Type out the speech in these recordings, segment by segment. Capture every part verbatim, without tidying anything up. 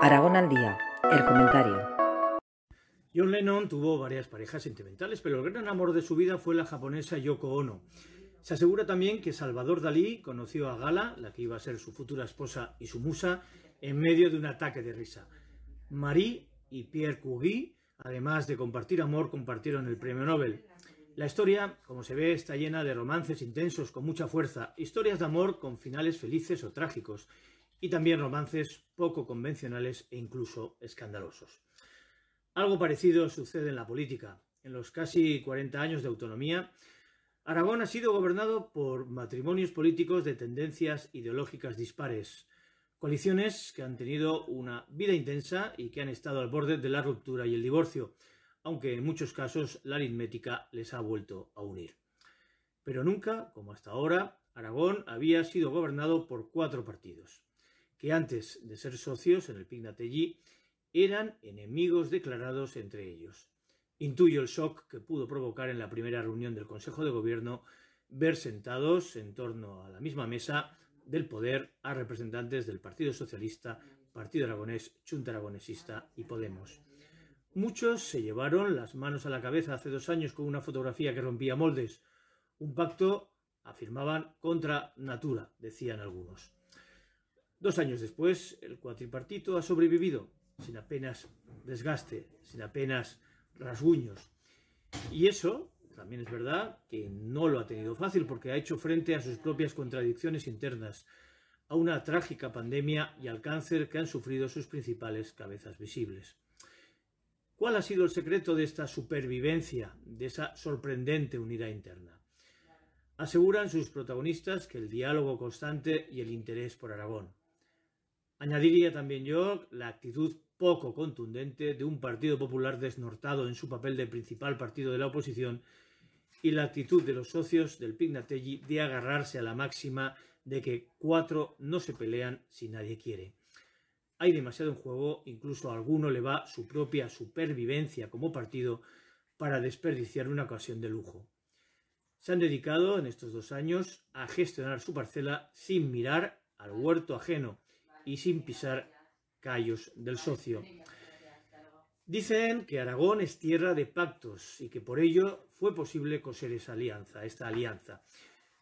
Aragón al día, el comentario. John Lennon tuvo varias parejas sentimentales, pero el gran amor de su vida fue la japonesa Yoko Ono. Se asegura también que Salvador Dalí conoció a Gala, la que iba a ser su futura esposa y su musa, en medio de un ataque de risa. Marie y Pierre Curie, además de compartir amor, compartieron el premio Nobel. La historia, como se ve, está llena de romances intensos con mucha fuerza, historias de amor con finales felices o trágicos, y también romances poco convencionales e incluso escandalosos. Algo parecido sucede en la política. En los casi cuarenta años de autonomía, Aragón ha sido gobernado por matrimonios políticos de tendencias ideológicas dispares, coaliciones que han tenido una vida intensa y que han estado al borde de la ruptura y el divorcio, aunque en muchos casos la aritmética les ha vuelto a unir. Pero nunca, como hasta ahora, Aragón había sido gobernado por cuatro partidos, que antes de ser socios en el Pignatelli eran enemigos declarados entre ellos. Intuyo el shock que pudo provocar en la primera reunión del Consejo de Gobierno ver sentados en torno a la misma mesa del poder a representantes del Partido Socialista, Partido Aragonés, Chunta Aragonesista y Podemos. Muchos se llevaron las manos a la cabeza hace dos años con una fotografía que rompía moldes. Un pacto, afirmaban, contra natura, decían algunos. Dos años después, el cuatripartito ha sobrevivido, sin apenas desgaste, sin apenas rasguños. Y eso, también es verdad, que no lo ha tenido fácil porque ha hecho frente a sus propias contradicciones internas, a una trágica pandemia y al cáncer que han sufrido sus principales cabezas visibles. ¿Cuál ha sido el secreto de esta supervivencia, de esa sorprendente unidad interna? Aseguran sus protagonistas que el diálogo constante y el interés por Aragón. Añadiría también yo la actitud poco contundente de un Partido Popular desnortado en su papel de principal partido de la oposición y la actitud de los socios del Pignatelli de agarrarse a la máxima de que cuatro no se pelean si nadie quiere. Hay demasiado en juego, incluso a alguno le va su propia supervivencia como partido para desperdiciar una ocasión de lujo. Se han dedicado en estos dos años a gestionar su parcela sin mirar al huerto ajeno y sin pisar callos del socio. Dicen que Aragón es tierra de pactos y que por ello fue posible coser esa alianza, esta alianza.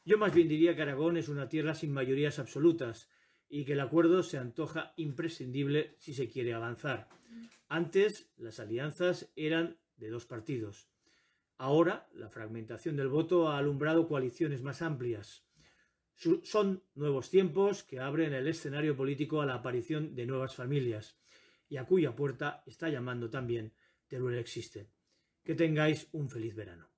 Yo más bien diría que Aragón es una tierra sin mayorías absolutas y que el acuerdo se antoja imprescindible si se quiere avanzar. Antes las alianzas eran de dos partidos. Ahora la fragmentación del voto ha alumbrado coaliciones más amplias. Son nuevos tiempos que abren el escenario político a la aparición de nuevas familias y a cuya puerta está llamando también Teruel Existe. Que tengáis un feliz verano.